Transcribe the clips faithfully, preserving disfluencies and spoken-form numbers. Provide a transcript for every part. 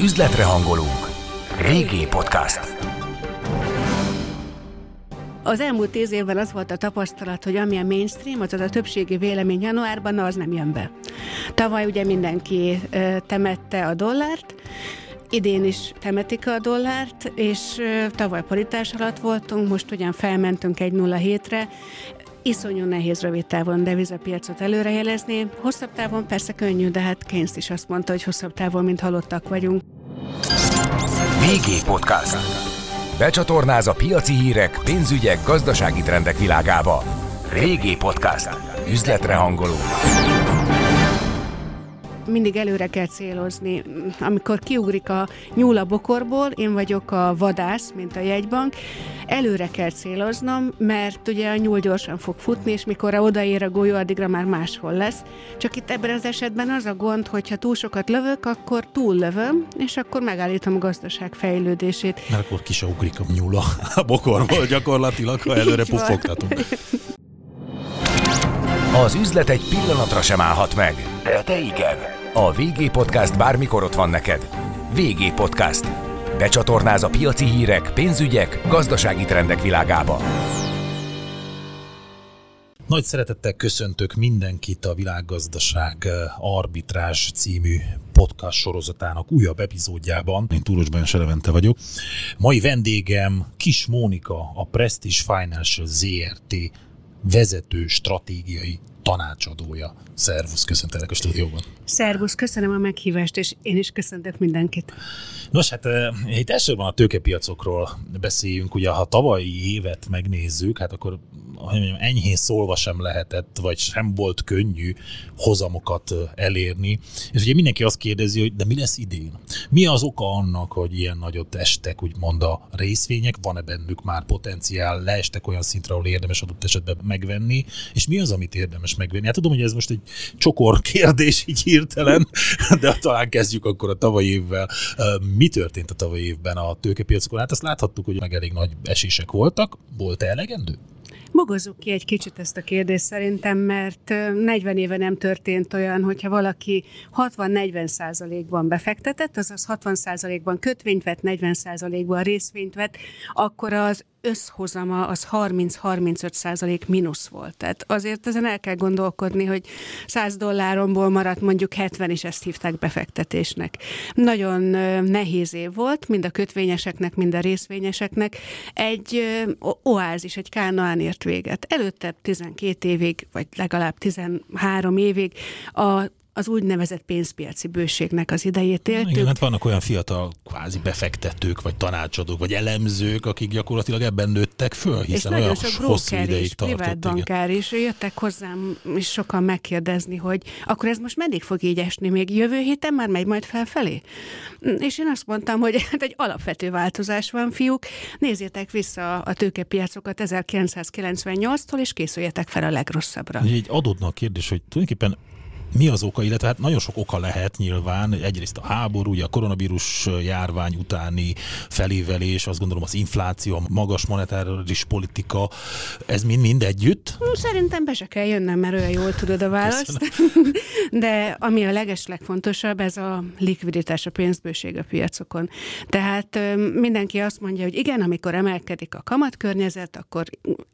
Üzletre hangolunk. vé gé Podcast. Az elmúlt tíz évben az volt a tapasztalat, hogy ami a mainstream, azaz a többségi vélemény januárban, az nem jön be. Tavaly ugye mindenki temette a dollárt, idén is temetik a dollárt, és tavaly paritás alatt voltunk, most ugyan felmentünk egy nulla hétre, iszonyú nehéz rövid távon devizapiacot előrejelezni. Hosszabb távon persze könnyű, de hát Keynes is azt mondta, hogy hosszabb távon, mint halottak vagyunk. vé gé Podcast. Becsatornáz a piaci hírek, pénzügyek, gazdasági trendek világába. vé gé Podcast. Üzletre hangoló. Mindig előre kell célozni. Amikor kiugrik a nyúl a bokorból, én vagyok a vadász, mint a jegybank, előre kell céloznom, mert ugye a nyúl gyorsan fog futni, és mikor odaér a golyó, addigra már máshol lesz. Csak itt ebben az esetben az a gond, hogy ha túl sokat lövök, akkor túl lövöm, és akkor megállítom a gazdaság fejlődését. Mert akkor ki se ugrik a nyúl a bokorból gyakorlatilag, ha előre puffogtatunk. Az üzlet egy pillanatra sem állhat meg, de te igen. A vé gé Podcast bármikor ott van neked. vé gé Podcast. Becsatornáz a piaci hírek, pénzügyek, gazdasági trendek világába. Nagy szeretettel köszöntök mindenkit a Világgazdaság Arbitrázs című podcast sorozatának újabb epizódjában. Én Túros Bajos Elevente vagyok. Mai vendégem Kis Mónika, a Prestige Financial Zé er té vezető stratégiai tanácsadója. Szervusz, köszöntelek a stúdióban. Szervusz, köszönöm a meghívást, és én is köszöntök mindenkit. Nos, hát itt elsősorban a tőkepiacokról beszéljünk. Ugye, ha tavalyi évet megnézzük, hát akkor enyhén szólva sem lehetett, vagy sem volt könnyű hozamokat elérni. És ugye mindenki azt kérdezi, hogy de mi lesz idén? Mi az oka annak, hogy ilyen nagyot estek, úgymond a részvények? Van-e bennük már potenciál? Leestek olyan szintre, ahol érdemes adott esetben megvenni? És mi az, amit érdemes megvenni? Hát tudom, hogy ez most egy csokor kérdés így hirtelen, de talán kezdjük akkor a tavalyi évvel. Mi történt a tavalyi évben a tőkepiacokon? Hát azt láthattuk, hogy meg elég nagy esések voltak. Volt-e elegendő? Mogozzuk ki egy kicsit ezt a kérdést szerintem, mert negyven éve nem történt olyan, hogyha valaki hatvan-negyven százalékban befektetett, azaz hatvan százalékban kötvényt vett, negyven százalékban részvényt vett, akkor az összhozama az harminc-harmincöt százalék mínusz volt. Tehát azért ezen el kell gondolkodni, hogy száz dolláromból maradt mondjuk hetven, és ezt hívták befektetésnek. Nagyon nehéz év volt, mind a kötvényeseknek, mind a részvényeseknek. Egy oázis, egy kánaán ért véget. Előtte tizenkét évig, vagy legalább tizenhárom évig a az úgynevezett pénzpiaci bőségnek az idejét éltük. Igen, hát vannak olyan fiatal kvázi befektetők, vagy tanácsadók, vagy elemzők, akik gyakorlatilag ebben nőttek föl, hiszen olyan hosszú ideig tartott. És privátbankár is, jöttek hozzám is sokan megkérdezni, hogy akkor ez most meddig fog így esni, még jövő héten már megy majd felfelé? És én azt mondtam, hogy hát egy alapvető változás van, fiúk, nézzétek vissza a tőkepiacokat ezerkilencszázkilencvennyolctól, és készüljetek fel a legrosszabbra. Egy adódna a kérdés, hogy tulajdonképpen mi az oka, illetve hát nagyon sok oka lehet nyilván, egyrészt a háború, ugye a koronavírus járvány utáni felévelés, azt gondolom az infláció, a magas monetáris politika, ez mind-mind együtt? Szerintem be se kell jönnem, mert olyan jól tudod a választ. Köszönöm. De ami a legeslegfontosabb, ez a likviditás, a pénzbőség a piacokon. Tehát mindenki azt mondja, hogy igen, amikor emelkedik a kamatkörnyezet, akkor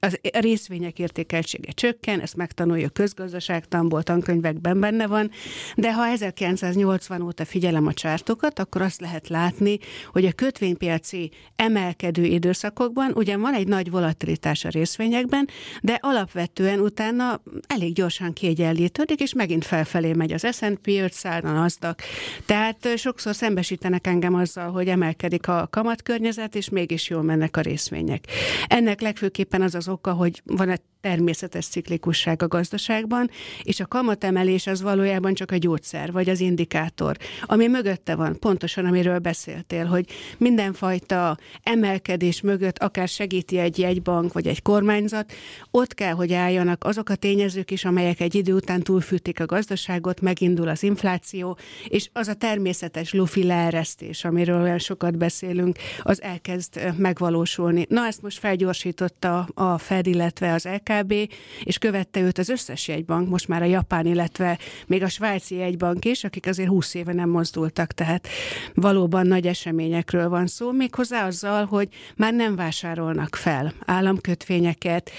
a részvények értékeltsége csökken, ezt megtanuljuk közgazdaságtanból, tankönyvekben benne van, de ha ezerkilencszáznyolcvan óta figyelem a csártokat, akkor azt lehet látni, hogy a kötvénypiaci emelkedő időszakokban ugyan van egy nagy volatilitás a részvényekben, de alapvetően utána elég gyorsan kiegyenlítődik, és megint felfelé megy az es end pí ötszáz, a NASDAQ. Tehát sokszor szembesítenek engem azzal, hogy emelkedik a kamatkörnyezet, és mégis jól mennek a részvények. Ennek legfőképpen az az oka, hogy van egy természetes ciklikusság a gazdaságban, és a kamatemelés az valójában csak a gyógyszer, vagy az indikátor, ami mögötte van, pontosan amiről beszéltél, hogy mindenfajta emelkedés mögött akár segíti egy jegybank, vagy egy kormányzat, ott kell, hogy álljanak azok a tényezők is, amelyek egy idő után túlfűtik a gazdaságot, megindul az infláció, és az a természetes lufi leeresztés, amiről olyan sokat beszélünk, az elkezd megvalósulni. Na, ezt most felgyorsította a Fed, illetve az é ká bé, é ká bé, és követte őt az összes jegybank, most már a japán, illetve még a svájci jegybank is, akik azért húsz éve nem mozdultak, tehát valóban nagy eseményekről van szó, méghozzá azzal, hogy már nem vásárolnak fel államkötvényeket,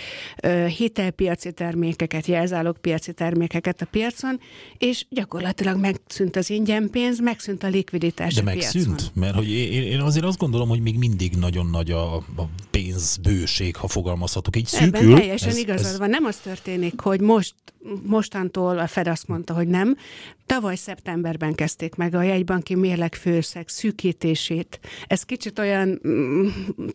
hitelpiaci termékeket, jelzálogpiaci termékeket a piacon, és gyakorlatilag megszűnt az ingyen pénz, megszűnt a likviditás a piacon. De megszűnt? Mert hogy én, én azért azt gondolom, hogy még mindig nagyon nagy a, a pénzbőség, ha fogalmazhatok, így szűkül. Ebben teljesen ez, igazad ez... van. Nem az történik, hogy most, mostantól a Fed azt mondta, hogy nem. Tavaly szeptemberben kezdték meg a jegybanki mérlegfőösszeg szűkítését. Ez kicsit olyan mm,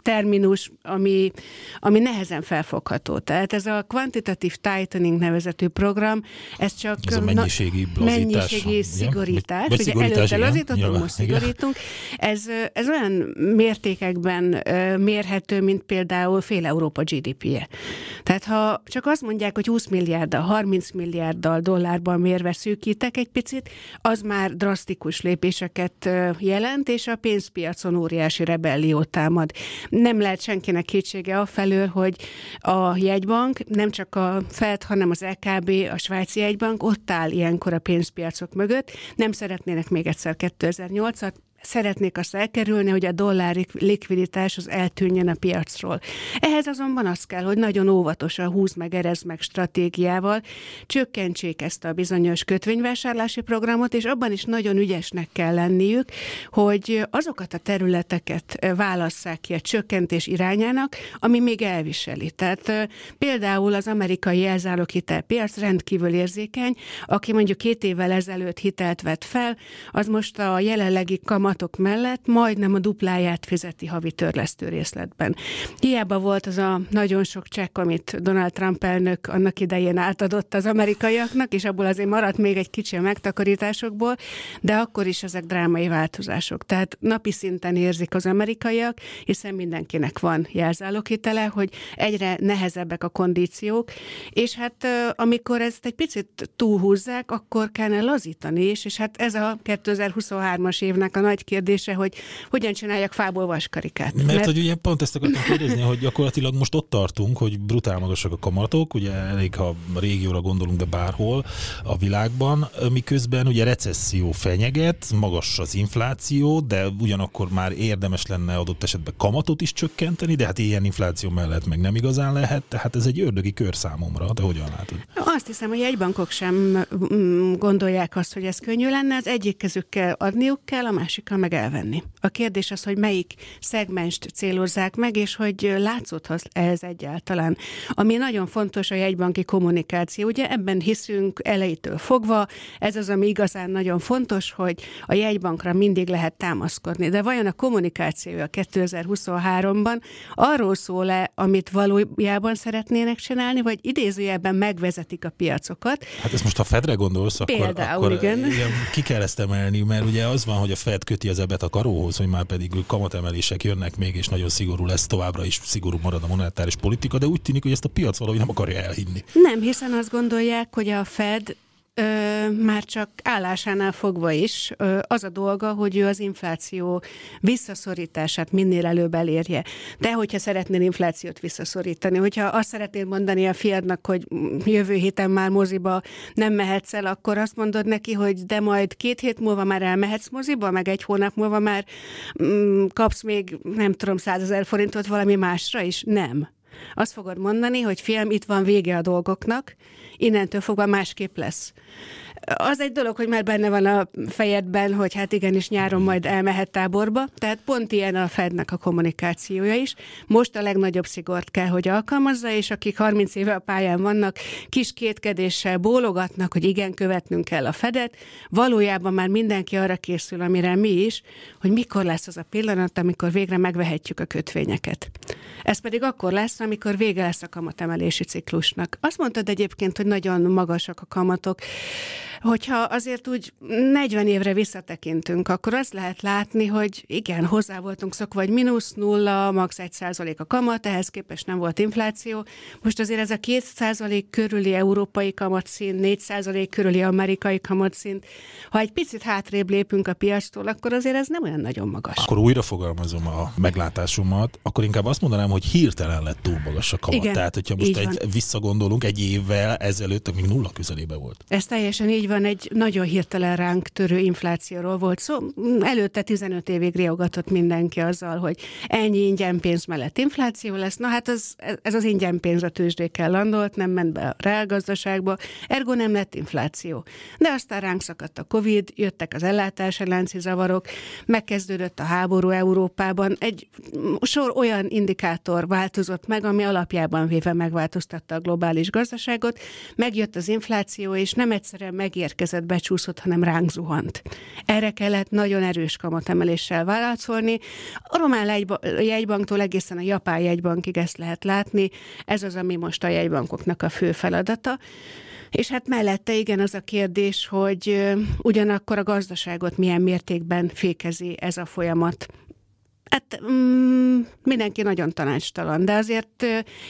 terminus, ami, ami nehezen felfogható. Tehát ez a quantitative tightening nevezetű program, ez csak ez a mennyiségi, na, mennyiségi szigorítás. Ugye, szigorítás, előtte lazítottunk, most szigorítunk. Ez, ez olyan mértékekben mérhető, mint például fél Európa gé dé pé-je. Tehát ha csak azt mondják, hogy húsz milliárddal, harminc milliárddal dollárban mérve szűkítek egy picit, az már drasztikus lépéseket jelent, és a pénzpiacon óriási rebellió támad. Nem lehet senkinek kétsége afelől, hogy a jegybank, nem csak a Fed, hanem az é ká bé, a svájci jegybank ott áll ilyenkor a pénzpiacok mögött. Nem szeretnének még egyszer kétezer-nyolcat, szeretnék azt elkerülni, hogy a dollár likviditás az eltűnjön a piacról. Ehhez azonban az kell, hogy nagyon óvatosan húz meg, erez meg stratégiával, csökkentsék ezt a bizonyos kötvényvásárlási programot, és abban is nagyon ügyesnek kell lenniük, hogy azokat a területeket válasszák ki a csökkentés irányának, ami még elviseli. Tehát például az amerikai jelzálog hitelpiac rendkívül érzékeny, aki mondjuk két évvel ezelőtt hitelt vett fel, az most a jelenlegi kamat mellett majdnem a dupláját fizeti havi törlesztő részletben. Hiába volt az a nagyon sok csekk, amit Donald Trump elnök annak idején átadott az amerikaiaknak, és abból azért maradt még egy kicsi a megtakarításokból, de akkor is ezek drámai változások. Tehát napi szinten érzik az amerikaiak, hiszen mindenkinek van jelzáloghitele, hogy egyre nehezebbek a kondíciók, és hát amikor ezt egy picit túlhúzzák, akkor kellene lazítani is, és hát ez a kétezer-huszonhármas évnek a nagy kérdése, hogy hogyan csinálják fából vaskarikát. Mert, Mert... hogy ugye pont ezt akartam kérdezni, hogy gyakorlatilag most ott tartunk, hogy brutál magasak a kamatok, ugye elég, ha a régióra gondolunk, de bárhol a világban, miközben ugye recesszió fenyeget, magas az infláció, de ugyanakkor már érdemes lenne adott esetben kamatot is csökkenteni, de hát ilyen infláció mellett meg nem igazán lehet, tehát ez egy ördögi kör számomra, de hogyan látod? Azt hiszem, hogy jegybankok sem gondolják azt, hogy ez könnyű lenne, az egyik kezükkel adniuk kell, a másik meg elvenni. A kérdés az, hogy melyik szegmenst célozzák meg, és hogy látszódhat ez egyáltalán. Ami nagyon fontos a jegybanki kommunikáció. Ugye ebben hiszünk elejétől fogva, ez az, ami igazán nagyon fontos, hogy a jegybankra mindig lehet támaszkodni. De vajon a kommunikációja kétezer-huszonháromban arról szól-e, amit valójában szeretnének csinálni, vagy idézőjelben megvezetik a piacokat? Hát ezt most, ha Fedre gondolsz, akkor, Például, akkor igen. Igen, ki kell ezt emelni, mert ugye az van, hogy a Fed köti az ebet a karóhoz, hogy már pedig kamatemelések jönnek még, és nagyon szigorú lesz továbbra is, szigorú marad a monetáris politika, de úgy tűnik, hogy ezt a piac valahogy nem akarja elhinni. Nem, hiszen azt gondolják, hogy a Fed Ö, már csak állásánál fogva is ö, az a dolga, hogy ő az infláció visszaszorítását minél előbb elérje. De hogyha szeretnél inflációt visszaszorítani, hogyha azt szeretnél mondani a fiadnak, hogy jövő héten már moziba nem mehetsz el, akkor azt mondod neki, hogy de majd két hét múlva már elmehetsz moziba, meg egy hónap múlva már mm, kapsz még, nem tudom, százezer forintot valami másra is. Nem. Azt fogod mondani, hogy fiam, itt van vége a dolgoknak, innentől fogva másképp lesz. Az egy dolog, hogy már benne van a fejedben, hogy hát igenis nyáron majd elmehet táborba, tehát pont ilyen a Fednek a kommunikációja is. Most a legnagyobb szigort kell, hogy alkalmazza, és akik harminc éve a pályán vannak, kis kétkedéssel bólogatnak, hogy igen, követnünk kell a Fedet. Valójában már mindenki arra készül, amire mi is, hogy mikor lesz az a pillanat, amikor végre megvehetjük a kötvényeket. Ez pedig akkor lesz, amikor vége lesz a kamatemelési ciklusnak. Azt mondtad egyébként, hogy nagyon magasak a kamatok. Hogyha azért úgy negyven évre visszatekintünk, akkor azt lehet látni, hogy igen, hozzá voltunk szokva, vagy mínusz nulla, max. egy százalék a kamat, ehhez képest nem volt infláció. Most azért ez a két százalék körüli európai kamatszint, négy százalék körüli amerikai kamatszint. Ha egy picit hátrébb lépünk a piactól, akkor azért ez nem olyan nagyon magas. Akkor újra fogalmazom a meglátásomat, akkor inkább azt mondanám, hogy hirtelen lett túl magas a kamat. Igen, tehát, hogyha most egy, visszagondolunk, egy évvel ezelőtt még nulla közelébe volt. Ez teljesen így van, egy nagyon hirtelen ránk törő inflációról volt szó. Szóval előtte tizenöt évig riogatott mindenki azzal, hogy ennyi ingyen pénz mellett infláció lesz. Na hát az, ez az ingyen pénz a tőzsdékkel landolt, nem ment be a reálgazdaságba, ergo nem lett infláció. De aztán ránk szakadt a Covid, jöttek az ellátási lánci zavarok, megkezdődött a háború Európában. Egy sor olyan indikátor változott meg, ami alapjában véve megváltoztatta a globális gazdaságot. Megjött az infláció, és nem egyszerűen megérkezett, becsúszott, hanem ránk zuhant. Erre kellett nagyon erős kamatemeléssel válaszolni. A román jegybanktól egészen a japán jegybankig ezt lehet látni. Ez az, ami most a jegybankoknak a fő feladata. És hát mellette igen az a kérdés, hogy ugyanakkor a gazdaságot milyen mértékben fékezi ez a folyamat. Hát mm, mindenki nagyon tanácstalan, de azért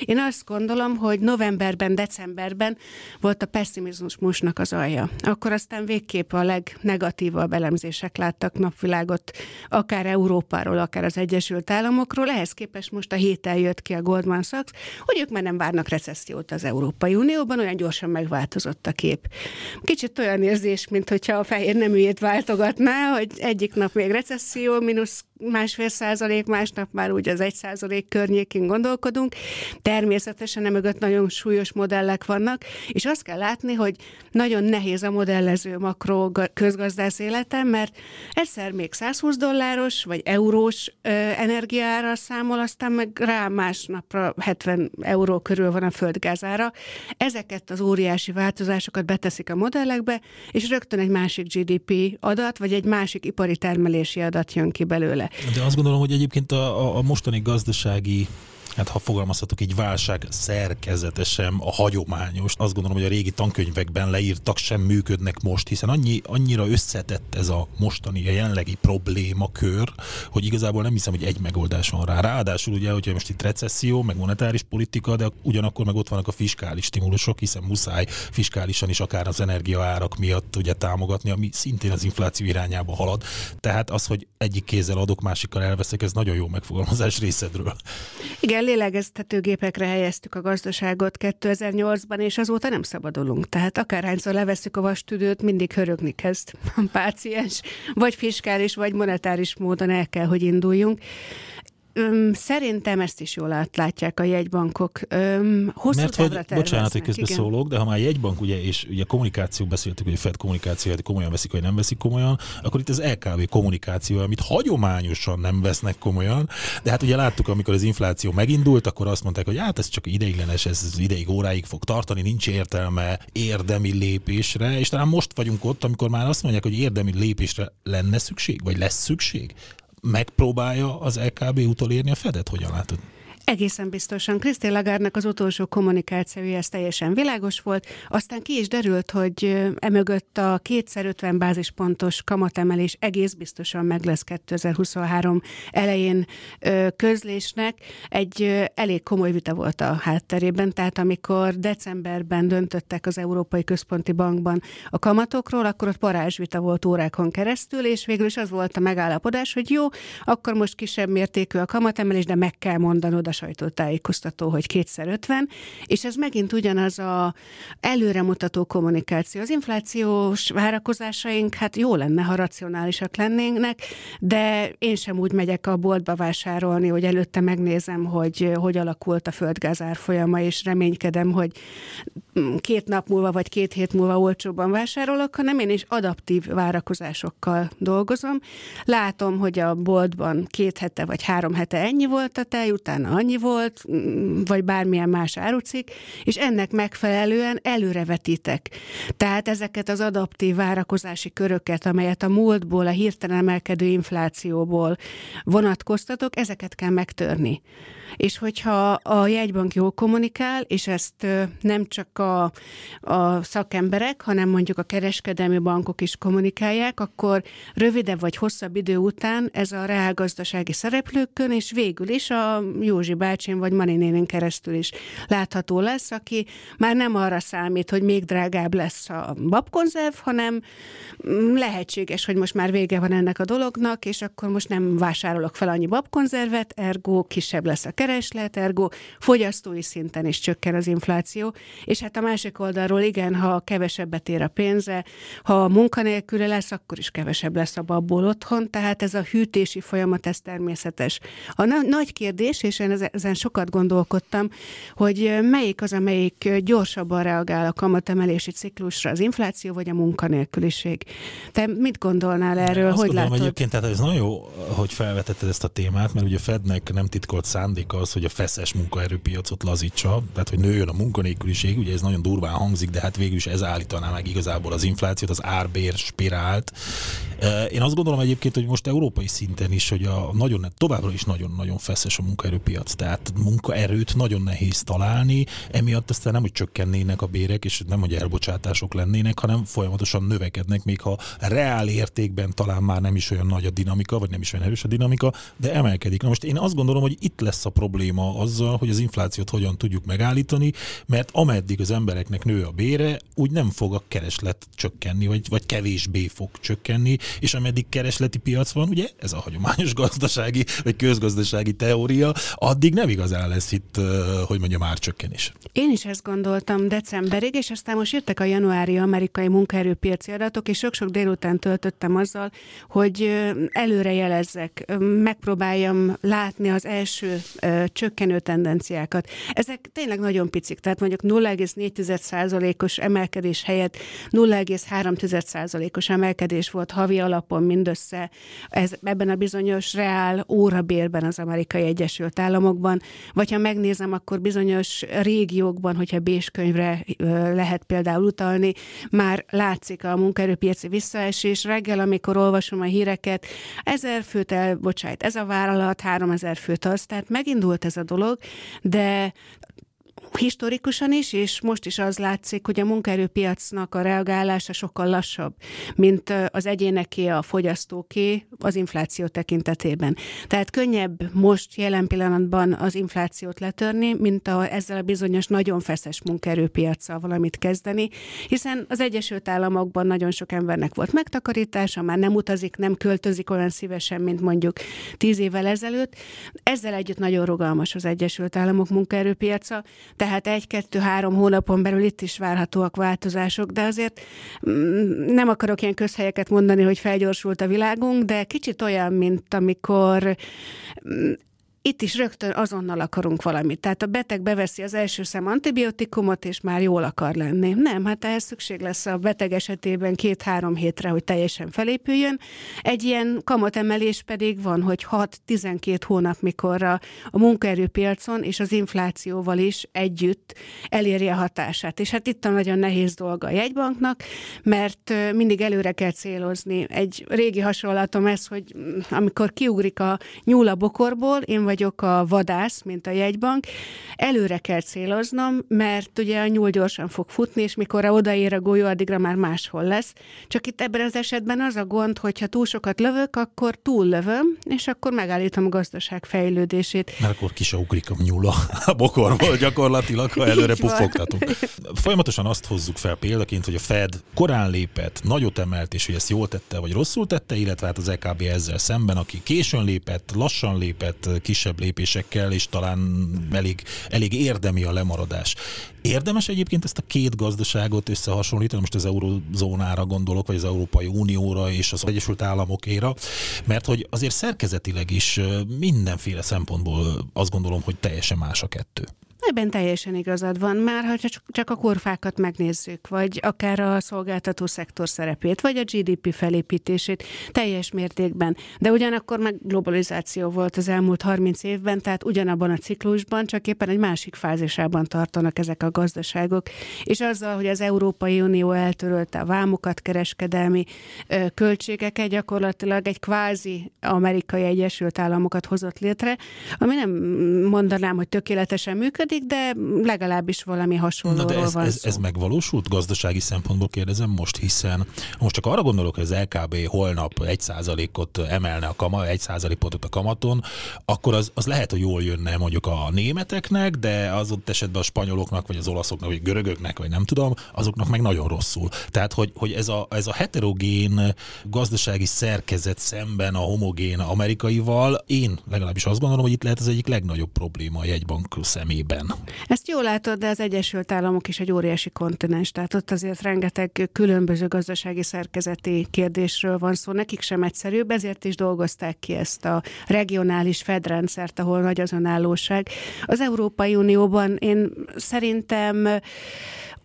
én azt gondolom, hogy novemberben, decemberben volt a pessimizmusnak az alja. Akkor aztán végképp a legnegatívabb elemzések láttak napvilágot, akár Európáról, akár az Egyesült Államokról. Ehhez képest most a héten jött ki a Goldman Sachs, hogy ők már nem várnak recessziót az Európai Unióban, olyan gyorsan megváltozott a kép. Kicsit olyan érzés, mint hogyha a fehér neműjét váltogatná, hogy egyik nap még recesszió, mínusz másfél százalék, másnap már úgy az egy százalék környékén gondolkodunk. Természetesen emögött nagyon súlyos modellek vannak, és azt kell látni, hogy nagyon nehéz a modellező makro közgazdász életen, mert egyszer még százhúsz dolláros vagy eurós ö, energiára számol, aztán meg rá másnapra hetven euró körül van a földgázára. Ezeket az óriási változásokat beteszik a modellekbe, és rögtön egy másik gé dé pé adat, vagy egy másik ipari termelési adat jön ki belőle. De azt gondolom, hogy egyébként a, a mostani gazdasági, hát ha fogalmazhatok így, válság szerkezete sem a hagyományos. Azt gondolom, hogy a régi tankönyvekben leírtak sem működnek most, hiszen annyi, annyira összetett ez a mostani, a jelenlegi problémakör, hogy igazából nem hiszem, hogy egy megoldás van rá. Ráadásul ugye, hogyha most itt recesszió, meg monetáris politika, de ugyanakkor meg ott vannak a fiskális stimulusok, hiszen muszáj fiskálisan is akár az energiaárak miatt ugye támogatni, ami szintén az infláció irányába halad. Tehát az, hogy egyik kézzel adok, másikkal elveszek, ez nagyon jó megfogalmazás részedről. Igen. Lélegeztetőgépekre helyeztük a gazdaságot kétezer-nyolcban, és azóta nem szabadulunk. Tehát akárhányszor leveszük a vastüdőt, mindig hörögni kezd a páciens, vagy fiskális, vagy monetáris módon el kell, hogy induljunk. Szerintem ezt is jól átlátják a jegybankok. Hosszú Mert hogy, bocsánat, hogy közbeszólok, de ha már jegybank, ugye, és ugye kommunikáció, beszéltük, hogy a Fed kommunikációját komolyan veszik, vagy nem veszik komolyan, akkor itt az é ká bé kommunikáció, amit hagyományosan nem vesznek komolyan, de hát ugye láttuk, amikor az infláció megindult, akkor azt mondták, hogy hát ez csak ideiglenes, ez ideig, óráig fog tartani, nincs értelme érdemi lépésre, és talán most vagyunk ott, amikor már azt mondják, hogy érdemi lépésre lenne szükség, vagy lesz szükség. Megpróbálja az é ká bé utolérni a Fedet? Hogyan látod? Egészen biztosan. Christine Lagarde-nak az utolsó kommunikációja, ez teljesen világos volt. Aztán ki is derült, hogy emögött a kétszázötven bázispontos kamatemelés egész biztosan meg lesz kétezer-huszonhárom elején közlésnek. Egy elég komoly vita volt a hátterében, tehát amikor decemberben döntöttek az Európai Központi Bankban a kamatokról, akkor ott parázsvita volt órákon keresztül, és végül is az volt a megállapodás, hogy jó, akkor most kisebb mértékű a kamatemelés, de meg kell mondanod a sajtótájékoztató, hogy kétszázötven, és ez megint ugyanaz a előremutató kommunikáció. Az inflációs várakozásaink, hát jó lenne, ha racionálisak lennének, de én sem úgy megyek a boltba vásárolni, hogy előtte megnézem, hogy hogy alakult a földgáz árfolyama, és reménykedem, hogy két nap múlva, vagy két hét múlva olcsóbban vásárolok, hanem én is adaptív várakozásokkal dolgozom. Látom, hogy a boltban két hete, vagy három hete ennyi volt a tej, utána annyi volt, vagy bármilyen más árucik, és ennek megfelelően előrevetítek. Tehát ezeket az adaptív várakozási köröket, amelyet a múltból, a hirtelen emelkedő inflációból vonatkoztatok, ezeket kell megtörni. És hogyha a jegybank jól kommunikál, és ezt nem csak a, a szakemberek, hanem mondjuk a kereskedelmi bankok is kommunikálják, akkor rövidebb vagy hosszabb idő után ez a reálgazdasági szereplőkön, és végül is a Józsi bácsin vagy Mari nénén keresztül is látható lesz, aki már nem arra számít, hogy még drágább lesz a babkonzerv, hanem lehetséges, hogy most már vége van ennek a dolognak, és akkor most nem vásárolok fel annyi babkonzervet, ergo kisebb lesz a kereslet, ergo fogyasztói szinten is csökken az infláció, és hát a másik oldalról igen, ha kevesebbet ér a pénze, ha a munkanélküle lesz, akkor is kevesebb lesz a babból otthon, tehát ez a hűtési folyamat, ez természetes. A na- nagy kérdés, és én ezen sokat gondolkodtam, hogy melyik az, amelyik gyorsabban reagál a kamatemelési ciklusra, az infláció vagy a munkanélküliség. Te mit gondolnál erről? Azt hogy gondolom, látod? Egyébként, tehát ez nagyon jó, hogy felvetetted ezt a témát, mert ugye a Fednek nem titkolt szándéka az, hogy a feszes munkaerőpiacot lazítsa, tehát hogy nőjön a munkanélküliség, ugye ez nagyon durván hangzik, de hát végül is ez állítaná meg igazából az inflációt, az árbér spirált. Én azt gondolom egyébként, hogy most európai szinten is, hogy a nagyon, továbbra is nagyon-nagyon feszes a munkaerőpiac, tehát munkaerőt nagyon nehéz találni, emiatt aztán nem, hogy csökkennének a bérek, és nem, hogy elbocsátások lennének, hanem folyamatosan növekednek, még ha reál értékben talán már nem is olyan nagy a dinamika, vagy nem is olyan erős a dinamika, de emelkedik. Na most én azt gondolom, hogy itt lesz a probléma azzal, hogy az inflációt hogyan tudjuk megállítani, mert ameddig az embereknek nő a bére, úgy nem fog a kereslet csökkenni, vagy, vagy kevésbé fog csökkenni, és ameddig keresleti piac van, ugye ez a hagyományos gazdasági, vagy közgazdasági teória, addig nem igazán lesz itt, hogy mondjam, árcsökkenés. Én is ezt gondoltam decemberig, és aztán most jöttek a januári amerikai munkaerőpiaci adatok, és sok-sok délután töltöttem azzal, hogy előrejelezzek, megpróbáljam látni az első csökkenő tendenciákat. Ezek tényleg nagyon picik, tehát mondjuk nulla egész négy százalékos emelkedés helyett nulla egész három százalékos emelkedés volt havi alapon mindössze ez, ebben a bizonyos reál órabérben az Amerikai Egyesült Államokban, vagy ha megnézem, akkor bizonyos régiókban, hogyha béskönyvre lehet például utalni, már látszik a munkaerőpiaci visszaesés. Reggel, amikor olvasom a híreket, ezer főt elbocsájt ez a vállalat, három ezer főt az, tehát megindult ez a dolog, de historikusan is, és most is az látszik, hogy a munkaerőpiacnak a reagálása sokkal lassabb, mint az egyéneké, a fogyasztóké az infláció tekintetében. Tehát könnyebb most jelen pillanatban az inflációt letörni, mint a, ezzel a bizonyos nagyon feszes munkaerőpiacsal valamit kezdeni, hiszen az Egyesült Államokban nagyon sok embernek volt megtakarítása, már nem utazik, nem költözik olyan szívesen, mint mondjuk tíz évvel ezelőtt. Ezzel együtt nagyon rugalmas az Egyesült Államok munkaerőpiaca, tehát egy-kettő-három hónapon belül itt is várhatóak változások, de azért nem akarok ilyen közhelyeket mondani, hogy felgyorsult a világunk, de kicsit olyan, mint amikor itt is rögtön azonnal akarunk valamit. Tehát a beteg beveszi az első szem antibiotikumot, és már jól akar lenni. Nem, hát ehhez szükség lesz a beteg esetében két-három hétre, hogy teljesen felépüljön. Egy ilyen kamatemelés pedig van, hogy hat-tizenkét hónap, mikorra a munkaerőpiacon és az inflációval is együtt eléri a hatását. És hát itt a nagyon nehéz dolga a jegybanknak, mert mindig előre kell célozni. Egy régi hasonlatom ez, hogy amikor kiugrik a nyúl a bokorból, én vagyok a vadász, mint a jegybank, előre kell céloznom, mert ugye a nyúl gyorsan fog futni, és mikor odaér a golyó, addigra már máshol lesz. Csak itt ebben az esetben az a gond, hogy ha túl sokat lövök, akkor túl lövöm, és akkor megállítom a gazdaság fejlődését. Mert akkor ki se ugrik a nyúl a bokorból gyakorlatilag, ha előre puffogtatunk. Folyamatosan azt hozzuk fel példaként, hogy a Fed korán lépett, nagyot emelt, és hogy ezt jól tette, vagy rosszul tette, illetve hát az é ká bé ezzel szemben, aki későn lépett, lassan lépett, kisebb lépésekkel, és talán elég, elég érdemi a lemaradás. Érdemes egyébként ezt a két gazdaságot összehasonlítani, most az eurozónára gondolok, vagy az Európai Unióra és az Egyesült Államokéra, mert hogy azért szerkezetileg is mindenféle szempontból azt gondolom, hogy teljesen más a kettő. ebben teljesen igazad van, már ha csak a kurfákat megnézzük, vagy akár a szolgáltató szektor szerepét, vagy a gé dé pé felépítését teljes mértékben. De ugyanakkor meg globalizáció volt az elmúlt harminc évben, tehát ugyanabban a ciklusban, csak éppen egy másik fázisában tartanak ezek a gazdaságok. És azzal, hogy az Európai Unió eltörölte a vámokat, kereskedelmi költségeket, gyakorlatilag egy kvázi amerikai Egyesült Államokat hozott létre, ami nem mondanám, hogy tökéletesen működik, de legalábbis valami hasonlóról ez, van ez, szó. Ez megvalósult gazdasági szempontból, kérdezem most, hiszen most csak arra gondolok, hogy az el ká bé holnap egy százalékot emelne a kama, egy százalékpontot a kamaton, akkor az, az lehet, hogy jól jönne mondjuk a németeknek, de az ott esetben a spanyoloknak, vagy az olaszoknak, vagy görögöknek, vagy nem tudom, azoknak meg nagyon rosszul. Tehát, hogy, hogy ez, a, ez a heterogén gazdasági szerkezet szemben a homogén amerikaival, én legalábbis azt gondolom, hogy itt lehet az egyik legnagyobb probléma a jegybank szemében. Ezt jól látod, de az Egyesült Államok is egy óriási kontinens, tehát ott azért rengeteg különböző gazdasági szerkezeti kérdésről van szó, nekik sem egyszerűbb, ezért is dolgozták ki ezt a regionális fedrendszert, ahol nagy az önállóság. Az Európai Unióban én szerintem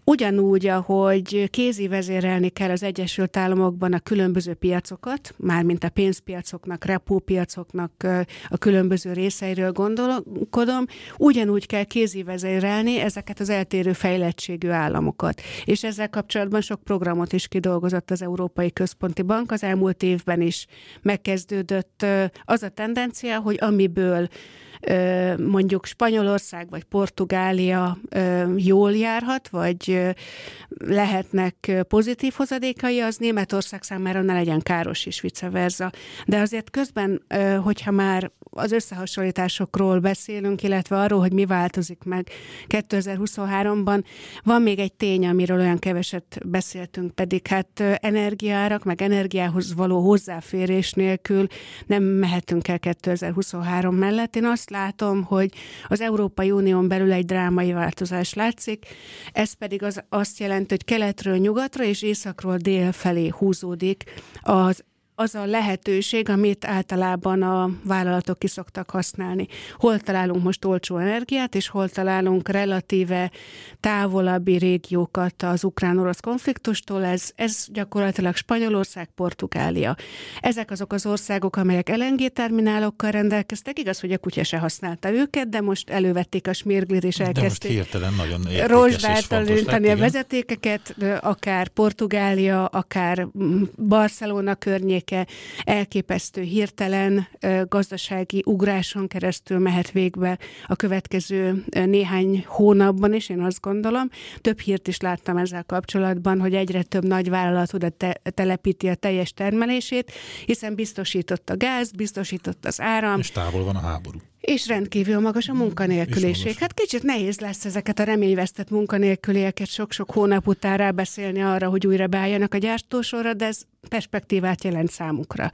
ugyanúgy, ahogy kézi vezérelni kell az Egyesült Államokban a különböző piacokat, mármint a pénzpiacoknak, repópiacoknak a különböző részeiről gondolkodom, ugyanúgy kell kézi vezérelni ezeket az eltérő fejlettségű államokat. És ezzel kapcsolatban sok programot is kidolgozott az Európai Központi Bank. Az elmúlt évben is megkezdődött az a tendencia, hogy amiből mondjuk Spanyolország vagy Portugália jól járhat, vagy lehetnek pozitív hozadékai, az Németország számára ne legyen káros is, vice versa. De azért közben, hogyha már az összehasonlításokról beszélünk, illetve arról, hogy mi változik meg kétezer-huszonháromban, van még egy tény, amiről olyan keveset beszéltünk, pedig hát energiaárak, meg energiához való hozzáférés nélkül nem mehetünk el kétezer-huszonhárom mellett. Én azt látom, hogy az Európai Unión belül egy drámai változás látszik, ez pedig az, azt jelenti, hogy keletről nyugatra és északról dél felé húzódik az az a lehetőség, amit általában a vállalatok ki szoktak használni. Hol találunk most olcsó energiát, és hol találunk relatíve távolabbi régiókat az ukrán-orosz konfliktustól, ez, ez gyakorlatilag Spanyolország, Portugália. Ezek azok az országok, amelyek el en gé terminálokkal rendelkeztek, igaz, hogy a kutya se használta őket, de most elővették a smirglit, és elkezdték rozsdáltalítani a vezetékeket, akár Portugália, akár Barcelona környék, elképesztő hirtelen gazdasági ugráson keresztül mehet végbe a következő néhány hónapban, és én azt gondolom, több hírt is láttam ezzel kapcsolatban, hogy egyre több nagyvállalat oda te- telepíti a teljes termelését, hiszen biztosított a gáz, biztosított az áram. És távol van a háború. És rendkívül magas a munkanélküliség. Hát kicsit nehéz lesz ezeket a reményvesztett munkanélkülieket sok-sok hónap után rábeszélni arra, hogy újra beálljanak a gyártósorra, de ez perspektívát jelent számukra.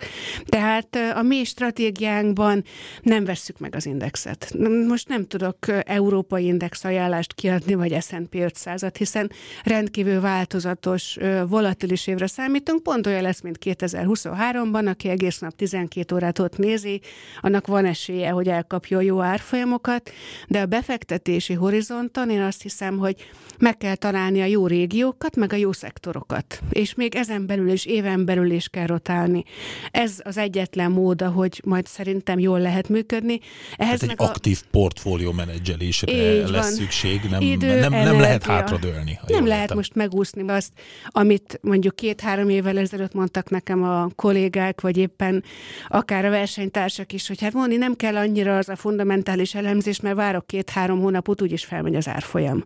Tehát a mi stratégiánkban nem vesszük meg az indexet. Most nem tudok európai index ajánlást kiadni, vagy es end pí ötszázat, hiszen rendkívül változatos, volatilis évre számítunk. Pont olyan lesz, mint kétezer-huszonháromban, aki egész nap tizenkét órát ott nézi, annak van esélye, hogy elkapja a jó árfolyamokat, de a befektetési horizonton én azt hiszem, hogy meg kell találni a jó régiókat, meg a jó szektorokat. És még ezen belül is éven belül is kell rotálni. Ez az egyetlen móda, hogy majd szerintem jól lehet működni. Ehhez hát egy a... aktív portfólió menedzselésre lesz szükség, nem, Idő, nem, nem lehet hátradőlni. Nem lehet lettem. most megúszni azt, amit mondjuk két-három évvel ezelőtt mondtak nekem a kollégák, vagy éppen akár a versenytársak is, hogy hát mondani nem kell annyira az a fundamentális elemzés, mert várok két-három hónapot, úgyis felmegy az árfolyam.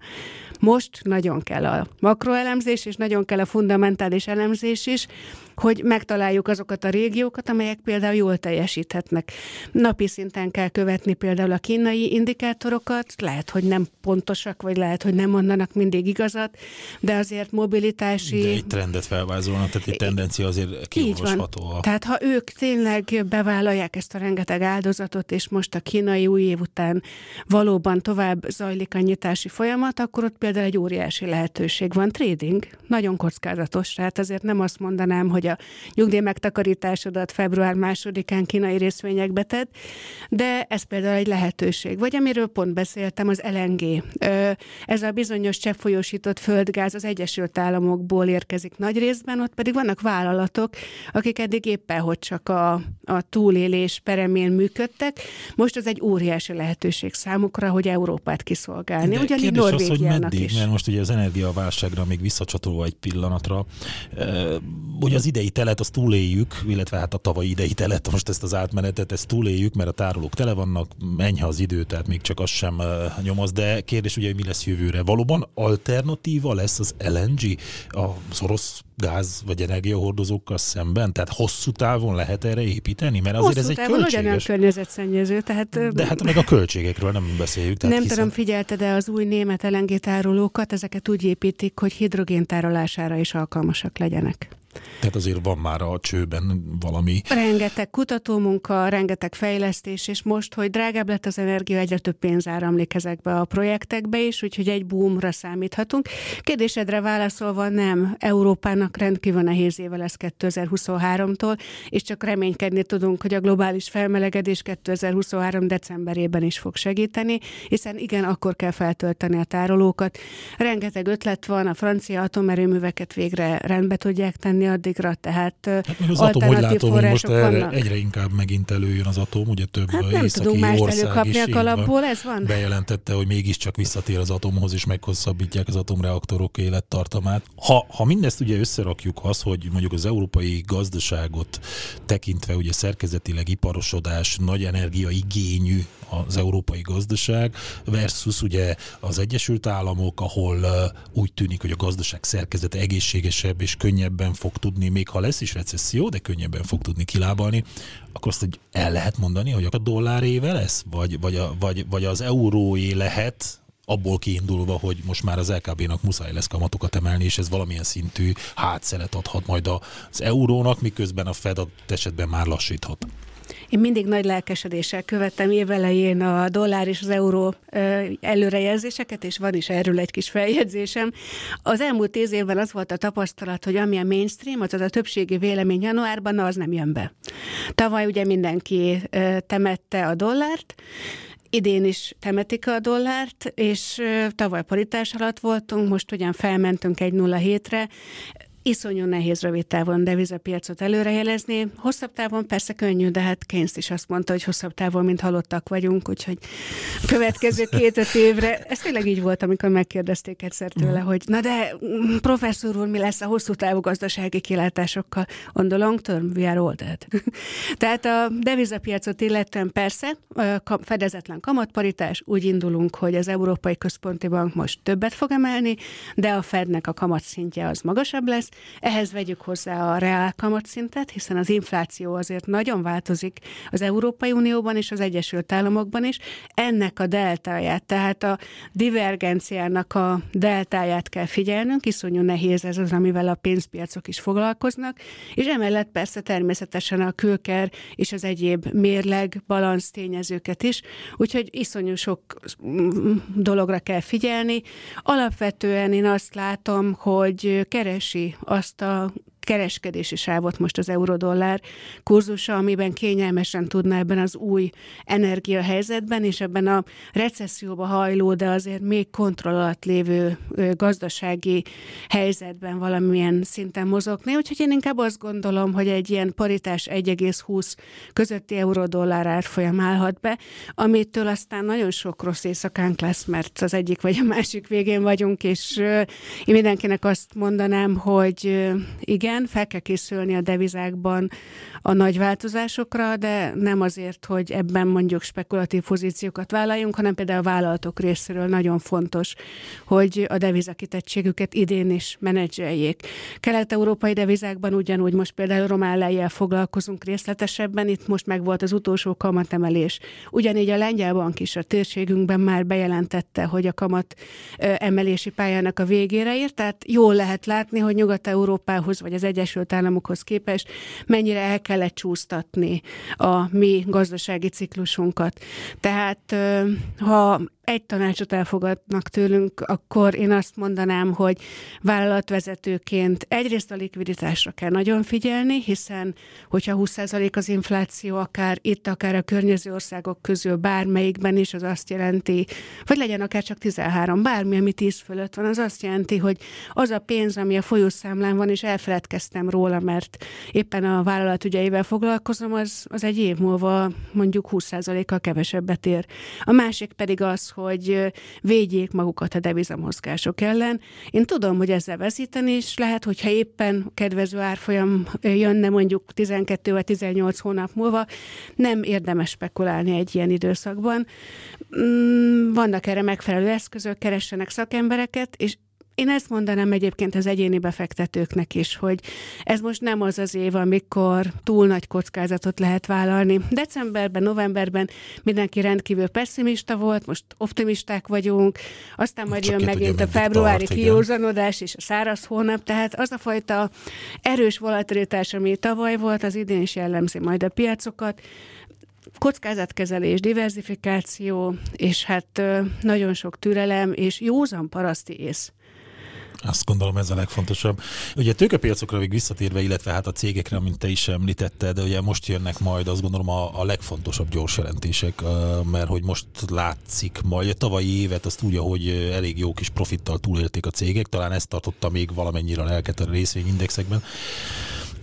Most nagyon kell a makroelemzés, és nagyon kell a fundamentális elemzés is, hogy megtaláljuk azokat a régiókat, amelyek például jól teljesíthetnek. Napi szinten kell követni például a kínai indikátorokat, lehet, hogy nem pontosak, vagy lehet, hogy nem mondanak mindig igazat, de azért mobilitási... De egy trendet felvázolnak, tehát egy tendencia azért kiolvasható. A... Tehát ha ők tényleg bevállalják ezt a rengeteg áldozatot, és most a kínai új év után valóban tovább zajlik a nyitási folyamat, akkor ott például például egy óriási lehetőség van. Trading nagyon kockázatos, tehát azért nem azt mondanám, hogy a nyugdíj megtakarításodat február másodikán kínai részvényekbe tedd, de ez például egy lehetőség. Vagy amiről pont beszéltem, az el en gé. Ez a bizonyos cseppfolyósított földgáz az Egyesült Államokból érkezik nagy részben, ott pedig vannak vállalatok, akik eddig éppen hogy csak a, a túlélés peremén működtek. Most az egy óriási lehetőség számukra, hogy Európát kiszolgálni. De ugyanígy Norvégiának is. Mert most ugye az energiaválságra még visszacsatolva egy pillanatra, hogy az idei telet azt túléljük, illetve hát a tavalyi idei telet, most ezt az átmenetet, ezt túléljük, mert a tárolók tele vannak, enyhe az idő, tehát még csak az sem nyomoz, de kérdés ugye, hogy mi lesz jövőre. Valóban alternatíva lesz az el en gé az orosz gáz vagy energiahordozókkal szemben? Tehát hosszú távon lehet erre építeni? Mert azért hosszú ez távon egy költséges... környezetszennyező, tehát... De hát meg a költségekről nem beszéljük. Tehát nem hiszen... tudom, figyelte-e az új német el en gé tárolókat, ezeket úgy építik, hogy hidrogén tárolására is alkalmasak legyenek. Tehát azért van már a csőben valami... Rengeteg kutatómunka, rengeteg fejlesztés, és most, hogy drágább lett az energia, egyre több pénz áramlik ezekbe a projektekbe is, úgyhogy egy boomra számíthatunk. Kérdésedre válaszolva nem, Európának rendkívül nehéz éve lesz kétezer-huszonháromtól, és csak reménykedni tudunk, hogy a globális felmelegedés kétezer-huszonhárom decemberében is fog segíteni, hiszen igen, akkor kell feltölteni a tárolókat. Rengeteg ötlet van, a francia atomerőműveket végre rendbe tudják tenni, addigra, tehát hát még az atom, hogy látom, hogy most erre egyre inkább megint előjön az atom, ugye több hát nem északi tudunk mást ország is alapból, ez van. Bejelentette, hogy mégiscsak visszatér az atomhoz, és meghosszabbítják az atomreaktorok élettartamát. Ha, ha mindezt ugye összerakjuk az, hogy mondjuk az európai gazdaságot tekintve ugye szerkezetileg iparosodás, nagy energiaigényű az európai gazdaság versus ugye az Egyesült Államok, ahol úgy tűnik, hogy a gazdaság szerkezete egészségesebb és könnyebben fog tudni, még ha lesz is recesszió, de könnyebben fog tudni kilábalni, akkor azt hogy el lehet mondani, hogy a dolláré lesz? Vagy, vagy, a, vagy, vagy az euróé lehet, abból kiindulva, hogy most már az é ká bének muszáj lesz kamatokat emelni, és ez valamilyen szintű hátszelet adhat majd az eurónak, miközben a Fed adott esetben már lassíthat. Én mindig nagy lelkesedéssel követtem évelején a dollár és az euró előrejelzéseket, és van is erről egy kis feljegyzésem. Az elmúlt tíz évben az volt a tapasztalat, hogy ami a mainstream, azaz a többségi vélemény januárban, na, az nem jön be. Tavaly ugye mindenki temette a dollárt, idén is temetik a dollárt, és tavaly paritás alatt voltunk, most ugyan felmentünk egy nulla hétre, iszonyú nehéz rövid távon devizapiacot előrejelezni. Hosszabb távon persze könnyű, de hát Keynes is azt mondta, hogy hosszabb távon, mint halottak vagyunk, úgyhogy a következő két-öt évre, ez tényleg így volt, amikor megkérdezték egyszer tőle, hogy na de professzor úr, mi lesz a hosszú távú gazdasági kilátásokkal? On the long term, we are all dead. Tehát a devizapiacot illetően persze fedezetlen kamatparitás, úgy indulunk, hogy az Európai Központi Bank most többet fog emelni, de a Fednek a kamatszintje az magasabb lesz. Ehhez vegyük hozzá a reál kamatszintet, hiszen az infláció azért nagyon változik az Európai Unióban és az Egyesült Államokban is. Ennek a deltáját, tehát a divergenciának a deltáját kell figyelnünk, iszonyú nehéz ez az, amivel a pénzpiacok is foglalkoznak, és emellett persze természetesen a külker és az egyéb mérleg, balansz tényezőket is, úgyhogy iszonyú sok dologra kell figyelni. Alapvetően én azt látom, hogy keresi azt a kereskedési sávot most az eurodollár kurzusa, amiben kényelmesen tudná ebben az új energiahelyzetben, és ebben a recesszióba hajló, de azért még kontroll alatt lévő gazdasági helyzetben valamilyen szinten mozogni. Úgyhogy én inkább azt gondolom, hogy egy ilyen paritás egy egész húsz közötti eurodollár árfolyam állhat be, amitől aztán nagyon sok rossz éjszakánk lesz, mert az egyik vagy a másik végén vagyunk, és én mindenkinek azt mondanám, hogy igen, fel kell készülni a devizákban a nagy változásokra, de nem azért, hogy ebben mondjuk spekulatív pozíciókat vállaljunk, hanem például a vállalatok részéről nagyon fontos, hogy a devizakitettségüket idén is menedzseljék. Kelet-európai devizákban ugyanúgy most például román lejjel foglalkozunk részletesebben, itt most meg volt az utolsó kamatemelés. Ugyanígy a lengyel bank is a térségünkben már bejelentette, hogy a kamat emelési pályának a végére ért, tehát jól lehet látni, hogy Nyugat-Európához vagy az Egyesült Államokhoz képest mennyire el kellett csúsztatni a mi gazdasági ciklusunkat. Tehát ha egy tanácsot elfogadnak tőlünk, akkor én azt mondanám, hogy vállalatvezetőként egyrészt a likviditásra kell nagyon figyelni, hiszen hogyha húsz százalék az infláció, akár itt, akár a környező országok közül bármelyikben is, az azt jelenti, vagy legyen akár csak tizenhárom, bármi, ami tíz fölött van, az azt jelenti, hogy az a pénz, ami a folyószámlán van, és elfeledkeztem róla, mert éppen a vállalat ügyeivel foglalkozom, az, az egy év múlva mondjuk húsz százalékkal kevesebbet ér. A másik pedig az, hogy védjék magukat a devizamozgások ellen. Én tudom, hogy ezzel veszíteni is lehet, hogyha éppen kedvező árfolyam jönne mondjuk tizenkettő vagy tizennyolc hónap múlva, nem érdemes spekulálni egy ilyen időszakban. Vannak erre megfelelő eszközök, keressenek szakembereket, és én ezt mondanám egyébként az egyéni befektetőknek is, hogy ez most nem az az év, amikor túl nagy kockázatot lehet vállalni. Decemberben, novemberben mindenki rendkívül pessimista volt, most optimisták vagyunk, aztán majd csak jön megint a februári kiúrzanodás és a száraz hónap, tehát az a fajta erős volatilitás, ami tavaly volt, az idén is jellemzi majd a piacokat. Kockázatkezelés, diverzifikáció, és hát nagyon sok türelem, és józan paraszti ész. Azt gondolom, ez a legfontosabb. Ugye a tőkepiacokra még visszatérve, illetve hát a cégekre, amint te is említetted, de ugye most jönnek majd, azt gondolom, a, a legfontosabb gyors jelentések, mert hogy most látszik majd, a tavalyi évet azt úgy, ahogy elég jó kis profittal túlélték a cégek, talán ezt tartotta még valamennyire a lelket a részvényindexekben.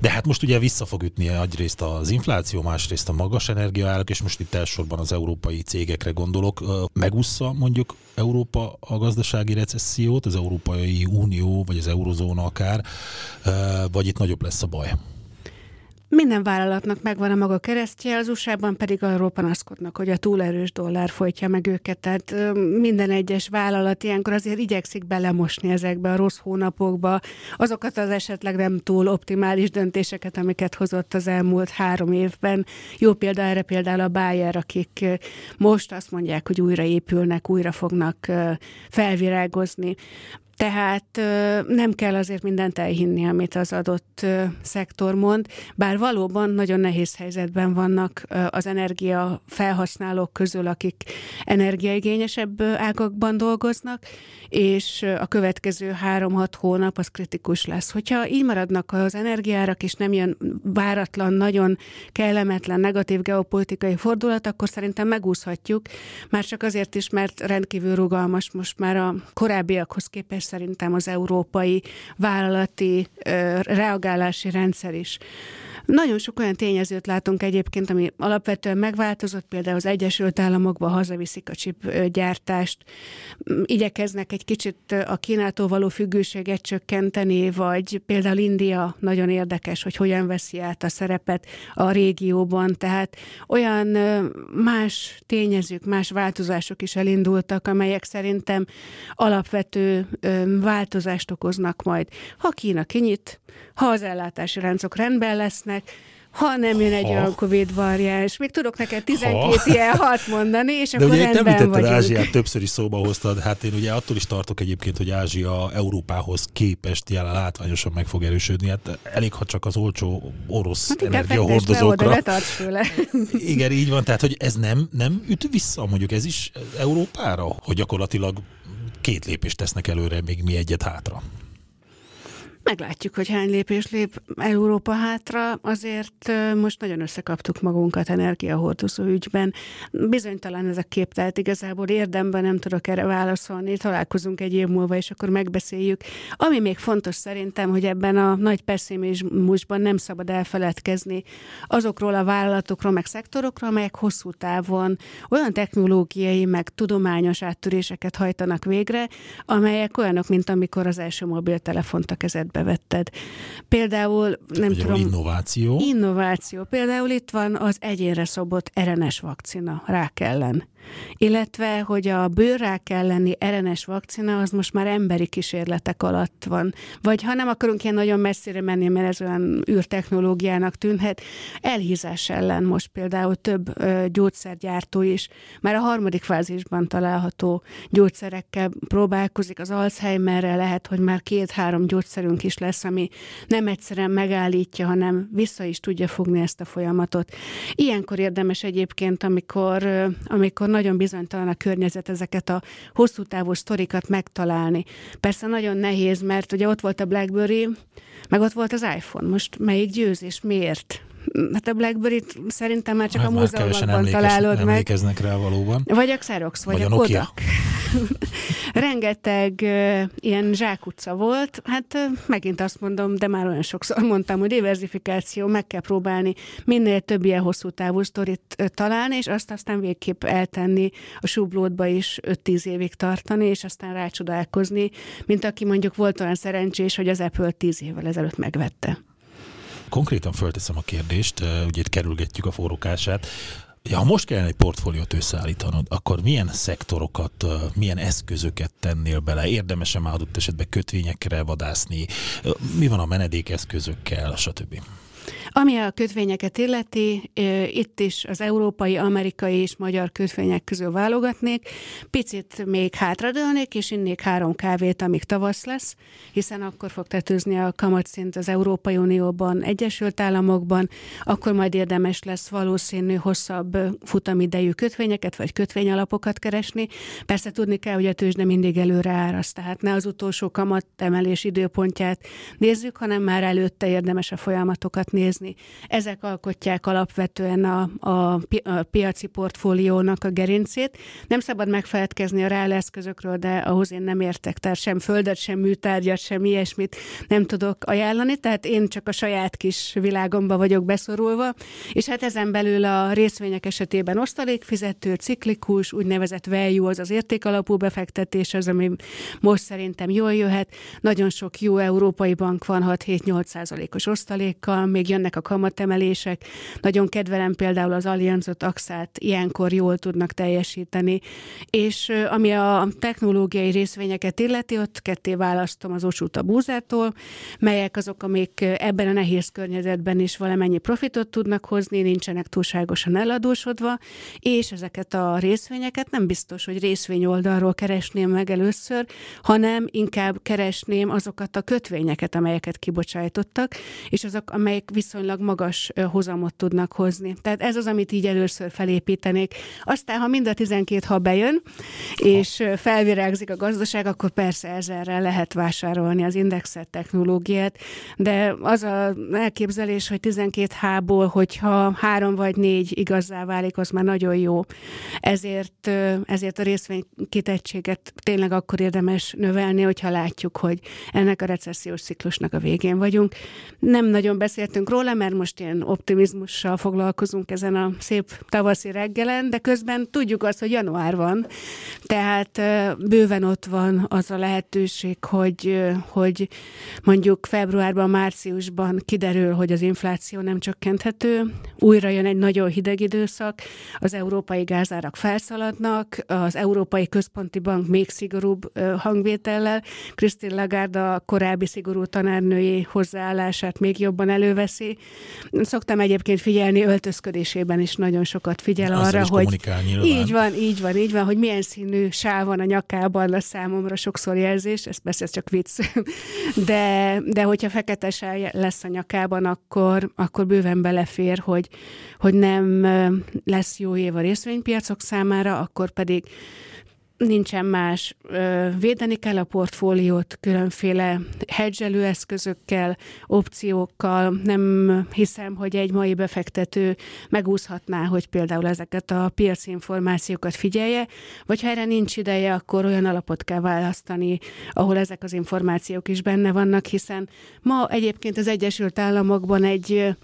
De hát most ugye vissza fog ütni egyrészt az infláció, másrészt a magas energiaárak, és most itt elsősorban az európai cégekre gondolok. Megúszza mondjuk Európa a gazdasági recessziót, az Európai Unió, vagy az Eurozóna akár, vagy itt nagyobb lesz a baj? Minden vállalatnak megvan a maga keresztje, az u es á-ban pedig arról panaszkodnak, hogy a túlerős dollár folytja meg őket, tehát minden egyes vállalat ilyenkor azért igyekszik belemosni ezekbe a rossz hónapokba, azokat az esetleg nem túl optimális döntéseket, amiket hozott az elmúlt három évben. Jó példa erre például a Bayer, akik most azt mondják, hogy újraépülnek, újra fognak felvirágozni. Tehát nem kell azért mindent elhinni, amit az adott szektor mond, bár valóban nagyon nehéz helyzetben vannak az energia felhasználók közül, akik energiaigényesebb ágakban dolgoznak, és a következő három-hat hónap az kritikus lesz. Hogyha így maradnak az energiárak, és nem jön váratlan, nagyon kellemetlen, negatív geopolitikai fordulat, akkor szerintem megúszhatjuk, már csak azért is, mert rendkívül rugalmas most már a korábbiakhoz képest szerintem az európai vállalati ö, reagálási rendszer is. Nagyon sok olyan tényezőt látunk egyébként, ami alapvetően megváltozott, például az Egyesült Államokban hazaviszik a chipgyártást, igyekeznek egy kicsit a Kínától való függőséget csökkenteni, vagy például India nagyon érdekes, hogy hogyan veszi át a szerepet a régióban, tehát olyan más tényezők, más változások is elindultak, amelyek szerintem alapvető változást okoznak majd. Ha Kína kinyit, ha az ellátási ráncok rendben lesznek, ha nem jön egy ha. olyan Covid variáns. Még tudok neked tizenkét ha. ilyen hat mondani, és de akkor rendben vagyunk. De ugye említetted Ázsiát, többször is szóba hoztad. Hát én ugye attól is tartok egyébként, hogy Ázsia Európához képest jelen látványosan meg fog erősödni. Hát elég, ha csak az olcsó orosz hát energiahordozókra. Ne tarts tőle. Igen, így van. Tehát, hogy ez nem, nem üt vissza, mondjuk ez is Európára, hogy gyakorlatilag két lépést tesznek előre, még mi egyet hátra. Meglátjuk, hogy hány lépés lép Európa hátra, azért most nagyon összekaptuk magunkat energiahordozó ügyben. Bizonytalan ez a kép, tehát igazából érdemben nem tudok erre válaszolni, találkozunk egy év múlva, és akkor megbeszéljük. Ami még fontos szerintem, hogy ebben a nagy pessimizmusban nem szabad elfeledkezni azokról a vállalatokról, meg szektorokról, amelyek hosszú távon olyan technológiai, meg tudományos áttöréseket hajtanak végre, amelyek olyanok, mint amikor az első mobiltelefont a kezedbe bevetted. Például nem Ugye, tudom... Innováció. Innováció. Például itt van az egyénre szabott er en es vakcina rák ellen. Illetve, hogy a bőrrák elleni er en es vakcina az most már emberi kísérletek alatt van. Vagy ha nem akarunk ilyen nagyon messzire menni, mert ez olyan űrtechnológiának tűnhet, elhízás ellen most például több ö, gyógyszergyártó is már a harmadik fázisban található gyógyszerekkel próbálkozik. Az Alzheimerrel lehet, hogy már két-három gyógyszerünk is lesz, ami nem egyszerűen megállítja, hanem vissza is tudja fogni ezt a folyamatot. Ilyenkor érdemes egyébként, amikor, amikor nagyon bizonytalan a környezet ezeket a hosszú távú sztorikat megtalálni. Persze nagyon nehéz, mert ugye ott volt a BlackBerry, meg ott volt az iPhone. Most melyik győz és miért? Hát a BlackBerry-t szerintem már csak hát a múzeumokban találod meg. Emlékeznek rá valóban. Vagy a Xerox, vagy, vagy a, a Kodak. Rengeteg uh, ilyen zsákutca volt. Hát uh, megint azt mondom, de már olyan sokszor mondtam, hogy diversifikáció, meg kell próbálni minél több ilyen hosszú távú sztorit uh, találni, és azt aztán végképp eltenni a súblódba is öt-tíz évig tartani, és aztán rácsodálkozni, mint aki mondjuk volt olyan szerencsés, hogy az Apple tíz évvel ezelőtt megvette. Konkrétan fölteszem a kérdést, ugye itt kerülgetjük a forrókását. Ja, ha most kellene egy portfóliót összeállítanod, akkor milyen szektorokat, milyen eszközöket tennél bele? Érdemes-e már adott esetben kötvényekre vadászni? Mi van a menedékeszközökkel, stb.? Ami a kötvényeket illeti, itt is az európai, amerikai és magyar kötvények közül válogatnék. Picit még hátradőlnék, és innék három kávét, amíg tavasz lesz, hiszen akkor fog tetőzni a kamatszint az Európai Unióban, Egyesült Államokban, akkor majd érdemes lesz valószínű hosszabb futamidejű kötvényeket, vagy kötvényalapokat keresni. Persze tudni kell, hogy a tőzsde mindig előre áraz, tehát ne az utolsó kamatemelés időpontját nézzük, hanem már előtte érdemes a folyamatokat nézni. Ezek alkotják alapvetően a, a, pi, a piaci portfóliónak a gerincét. Nem szabad megfeledkezni a reáleszközökről, de ahhoz én nem értek, tehát sem földet, sem műtárgyat, sem ilyesmit nem tudok ajánlani, tehát én csak a saját kis világomba vagyok beszorulva, és hát ezen belül a részvények esetében osztalékfizető, ciklikus, úgynevezett value, az az értékalapú befektetés, az, ami most szerintem jól jöhet. Nagyon sok jó európai bank van hat-hét-nyolc százalékos osztalékkal, még jönnek a kamatemelések. Nagyon kedvelem például az Allianzot, á iksz át, ilyenkor jól tudnak teljesíteni. És ami a technológiai részvényeket illeti, ott ketté választom az Osút a Búzától, melyek azok, amik ebben a nehéz környezetben is valamennyi profitot tudnak hozni, nincsenek túlságosan eladósodva, és ezeket a részvényeket nem biztos, hogy részvény oldalról keresném meg először, hanem inkább keresném azokat a kötvényeket, amelyeket kibocsájtottak, és azok, amelyek viszonylag magas hozamot tudnak hozni. Tehát ez az, amit így először felépítenék. Aztán, ha mind a tizenkét ha bejön, és felvirágzik a gazdaság, akkor persze ezerrel lehet vásárolni az indexet, technológiát, de az az elképzelés, hogy tizenkét há-ból, hogyha három vagy négy igazzá válik, az már nagyon jó. Ezért, ezért a részvénykitettséget tényleg akkor érdemes növelni, hogyha látjuk, hogy ennek a recessziós ciklusnak a végén vagyunk. Nem nagyon beszéltünk róla, mert most ilyen optimizmussal foglalkozunk ezen a szép tavaszi reggelen, de közben tudjuk azt, hogy január van, tehát bőven ott van az a lehetőség, hogy, hogy mondjuk februárban, márciusban kiderül, hogy az infláció nem csökkenthető, újra jön egy nagyon hideg időszak, az európai gázárak felszaladnak, az Európai Központi Bank még szigorúbb hangvétellel, Christine Lagarde a korábbi szigorú tanárnői hozzáállását még jobban előveszi. Szoktam egyébként figyelni, öltözködésében is nagyon sokat figyel az arra, hogy így van, így van, így van, hogy milyen színű sáv van a nyakában, a számomra sokszor jelzés, ez persze csak vicc, de, de hogyha fekete sáv lesz a nyakában, akkor, akkor bőven belefér, hogy, hogy nem lesz jó év a részvénypiacok számára, akkor pedig nincsen más. Védeni kell a portfóliót különféle hedgelő eszközökkel, opciókkal. Nem hiszem, hogy egy mai befektető megúszhatná, hogy például ezeket a piaci információkat figyelje, vagy ha erre nincs ideje, akkor olyan alapot kell választani, ahol ezek az információk is benne vannak, hiszen ma egyébként az Egyesült Államokban egy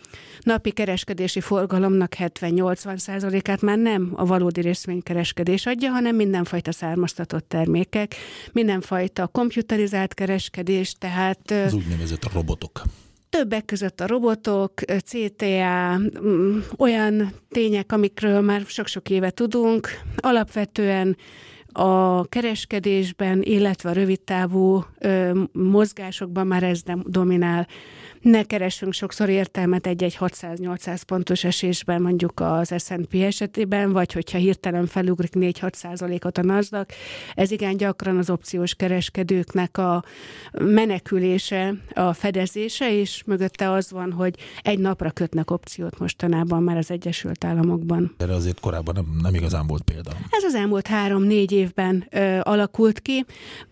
napi kereskedési forgalomnak hetven-nyolcvan százalékát már nem a valódi részvénykereskedés adja, hanem mindenfajta származtatott termékek, mindenfajta komputerizált kereskedés, tehát... Az úgynevezett robotok. Többek között a robotok, cé té á, olyan tények, amikről már sok-sok éve tudunk. Alapvetően a kereskedésben, illetve a rövidtávú mozgásokban már ez dominál. ne keresünk sokszor értelmet egy-egy hatszáz-nyolcszáz pontos esésben, mondjuk az es end pí esetében, vagy hogyha hirtelen felugrik négy-hat százalékot a NASDAQ. Ez igen gyakran az opciós kereskedőknek a menekülése, a fedezése, és mögötte az van, hogy egy napra kötnek opciót mostanában már az Egyesült Államokban. Erre azért korábban nem, nem igazán volt példa. Ez az elmúlt három-négy évben ö, alakult ki.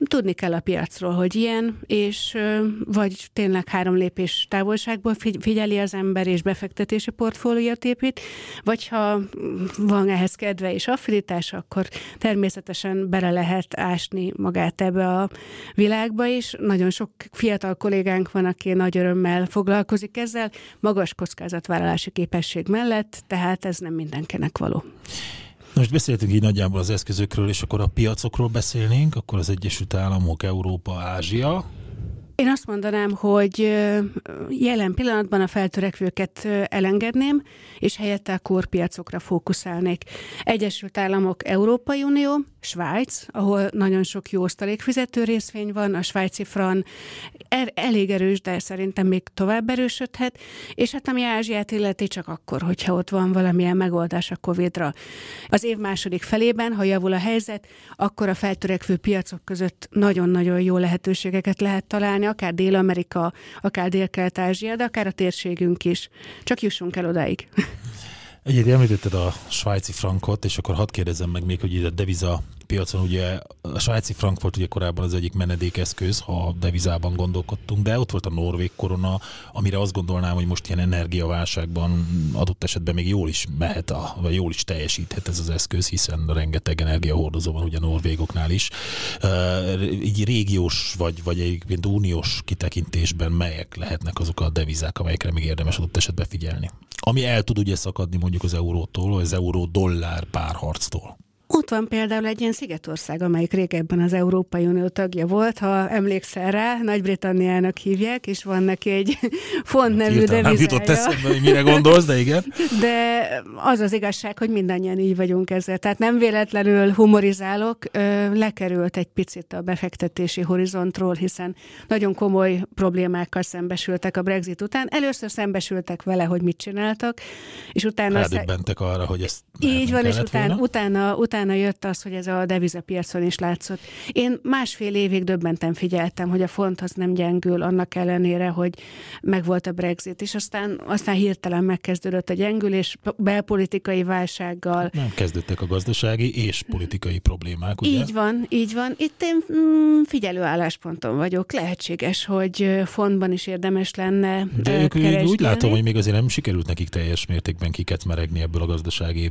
Tudni kell a piacról, hogy ilyen, és ö, vagy tényleg három lépés távolságból figyeli az ember, és befektetési portfóliót épít, vagy ha van ehhez kedve és affinitása, akkor természetesen bele lehet ásni magát ebbe a világba is. Nagyon sok fiatal kollégánk van, aki nagy örömmel foglalkozik ezzel, magas kockázatvállalási képesség mellett, tehát ez nem mindenkinek való. Most beszéltünk így nagyjából az eszközökről, és akkor a piacokról beszélnénk, akkor az Egyesült Államok, Európa, Ázsia. Én azt mondanám, hogy jelen pillanatban a feltörekvőket elengedném, és helyette a korpiacokra fókuszálnék. Egyesült Államok, Európai Unió, Svájc, ahol nagyon sok jó osztalékfizető részvény van, a svájci fran er- elég erős, de szerintem még tovább erősödhet, és hát ami Ázsiát illeti, csak akkor, hogyha ott van valamilyen megoldás a Covidra. Az év második felében, ha javul a helyzet, akkor a feltörekvő piacok között nagyon-nagyon jó lehetőségeket lehet találni, akár Dél-Amerika, akár Dél-Kelet-Ázsia, de akár a térségünk is. Csak jussunk el odáig. Egyébként említetted a svájci frankot, és akkor hadd kérdezem meg még, hogy ide a deviza piacon, ugye a svájci frank volt ugye korábban az egyik menedékeszköz, ha devizában gondolkodtunk, de ott volt a norvég korona, amire azt gondolnám, hogy most ilyen energiaválságban adott esetben még jól is mehet, a, vagy jól is teljesíthet ez az eszköz, hiszen rengeteg energiahordozó van ugye a norvégoknál is. Így régiós vagy, vagy egyébként uniós kitekintésben melyek lehetnek azok a devizák, amelyekre még érdemes adott esetben figyelni? Ami el tud ugye szakadni mondjuk az eurótól, az euró-dollár párharctól. Ott van például egy ilyen Szigetország, amelyik régebben az Európai Unió tagja volt, ha emlékszel rá, Nagy-Britanniának hívják, és van neki egy font nevű devizája. Nem jutott eszembe, hogy mire gondolsz, de igen. De az az igazság, hogy mindannyian így vagyunk ezzel. Tehát nem véletlenül humorizálok, lekerült egy picit a befektetési horizontról, hiszen nagyon komoly problémákkal szembesültek a Brexit után. Először szembesültek vele, hogy mit csináltak, és utána... Rádöbbentek arra, hogy ezt így van, és utána, utána, utána jött az, hogy ez a devizapiacon is látszott. Én másfél évig döbbenten figyeltem, hogy a font az nem gyengül, annak ellenére, hogy megvolt a Brexit, és aztán, aztán hirtelen megkezdődött a gyengülés, belpolitikai válsággal. Nem kezdődtek a gazdasági és politikai problémák, ugye? Így van, így van. Itt én mm, figyelő állásponton vagyok. Lehetséges, hogy fontban is érdemes lenne de keresni. Úgy látom, hogy még azért nem sikerült nekik teljes mértékben kikecmeregni ebből a gazdasági,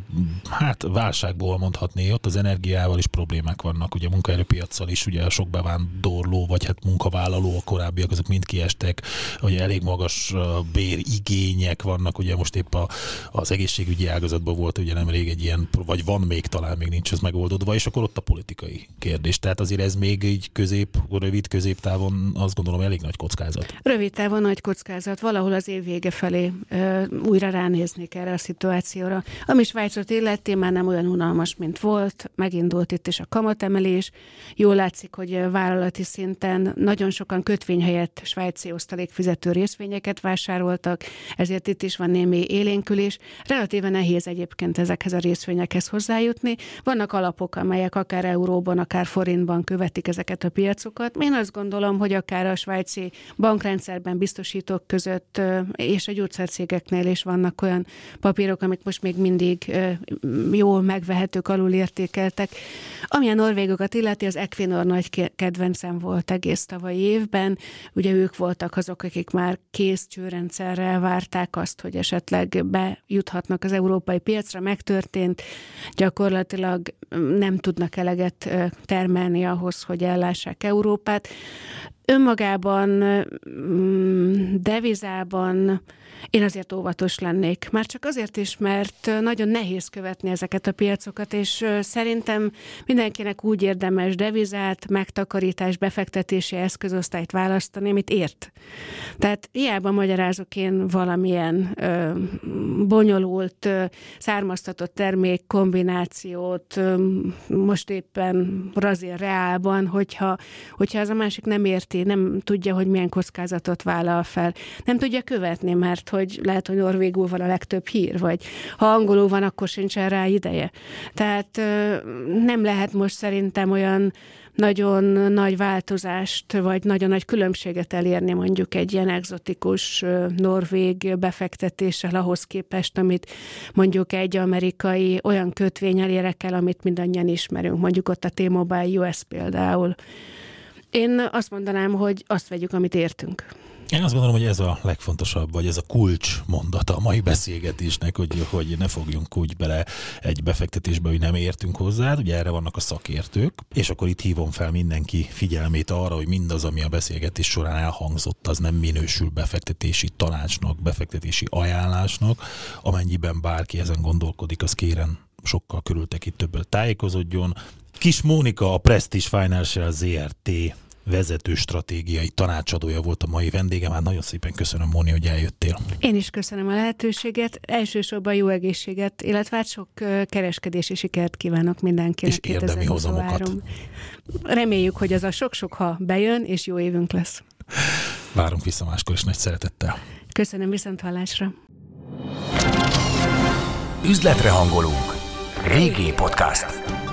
hát válságból mondhat. Ott az energiával is problémák vannak, ugye a munkaerőpiacsal is, ugye a sok bevándorló, vagy hát munkavállaló a korábbiak, azok mind kiestek, ugye elég magas bérigények vannak, ugye most épp a, az egészségügyi ágazatban volt ugye nemrég egy ilyen, vagy van még talán, még nincs ez megoldódva, és akkor ott a politikai kérdés. Tehát azért ez még így közép, rövid középtávon azt gondolom elég nagy kockázat. Rövid távon nagy kockázat, valahol az év vége felé ö, újra ránéznék erre a szituációra. Ami Svájcot illeti, már nem olyan unalmas, mint volt, megindult itt is a kamatemelés. Jól látszik, hogy vállalati szinten nagyon sokan kötvény helyett svájci osztalékfizető részvényeket vásároltak, ezért itt is van némi élénkülés. Relatíve nehéz egyébként ezekhez a részvényekhez hozzájutni. Vannak alapok, amelyek akár euróban, akár forintban követik ezeket a piacokat. Én azt gondolom, hogy akár a svájci bankrendszerben biztosítók között és a gyógyszercégeknél is vannak olyan papírok, amik most még mindig jól megvehetők, alul értékeltek. Ami a norvégokat illeti, az Equinor nagy kedvencem volt egész tavalyi évben. Ugye ők voltak azok, akik már kész csőrendszerrel várták azt, hogy esetleg bejuthatnak az európai piacra. Megtörtént. Gyakorlatilag nem tudnak eleget termelni ahhoz, hogy ellássák Európát. Önmagában, devizában, Én azért óvatos lennék. Már csak azért is, mert nagyon nehéz követni ezeket a piacokat, és szerintem mindenkinek úgy érdemes devizát, megtakarítás, befektetési eszközosztályt választani, amit ért. Tehát hiába magyarázok én valamilyen ö, bonyolult, ö, származtatott termék kombinációt, ö, most éppen brazil reálban, hogyha, hogyha az a másik nem érti, nem tudja, hogy milyen kockázatot vállal fel. Nem tudja követni, mert hogy lehet, hogy norvégul van a legtöbb hír, vagy ha angolul van, akkor sincsen rá ideje. Tehát nem lehet most szerintem olyan nagyon nagy változást, vagy nagyon nagy különbséget elérni mondjuk egy ilyen egzotikus norvég befektetéssel ahhoz képest, amit mondjuk egy amerikai olyan kötvényel érek el, amit mindannyian ismerünk, mondjuk ott a T-Mobile U S például. Én azt mondanám, hogy azt vegyük, amit értünk. Én azt gondolom, hogy ez a legfontosabb, vagy ez a kulcs mondata a mai beszélgetésnek, hogy, hogy ne fogjunk úgy bele egy befektetésbe, hogy nem értünk hozzá, ugye erre vannak a szakértők, és akkor itt hívom fel mindenki figyelmét arra, hogy mindaz, ami a beszélgetés során elhangzott, az nem minősül befektetési tanácsnak, befektetési ajánlásnak, amennyiben bárki ezen gondolkodik, az kéren sokkal körültekintőbben többet tájékozódjon. Kis Mónika, a Prestige Financial Zrt. Vezető stratégiai tanácsadója volt a mai vendégem. Hát nagyon szépen köszönöm, Móni, hogy eljöttél. Én is köszönöm a lehetőséget. Elsősorban jó egészséget, illetve hát sok kereskedési sikert kívánok mindenkinek. És érdemi hozamokat. Reméljük, hogy az a sok-sok, ha bejön, és jó évünk lesz. Várunk vissza máskor is nagy szeretettel. Köszönöm, viszont hallásra. Üzletre hangolunk. Régi Podcast.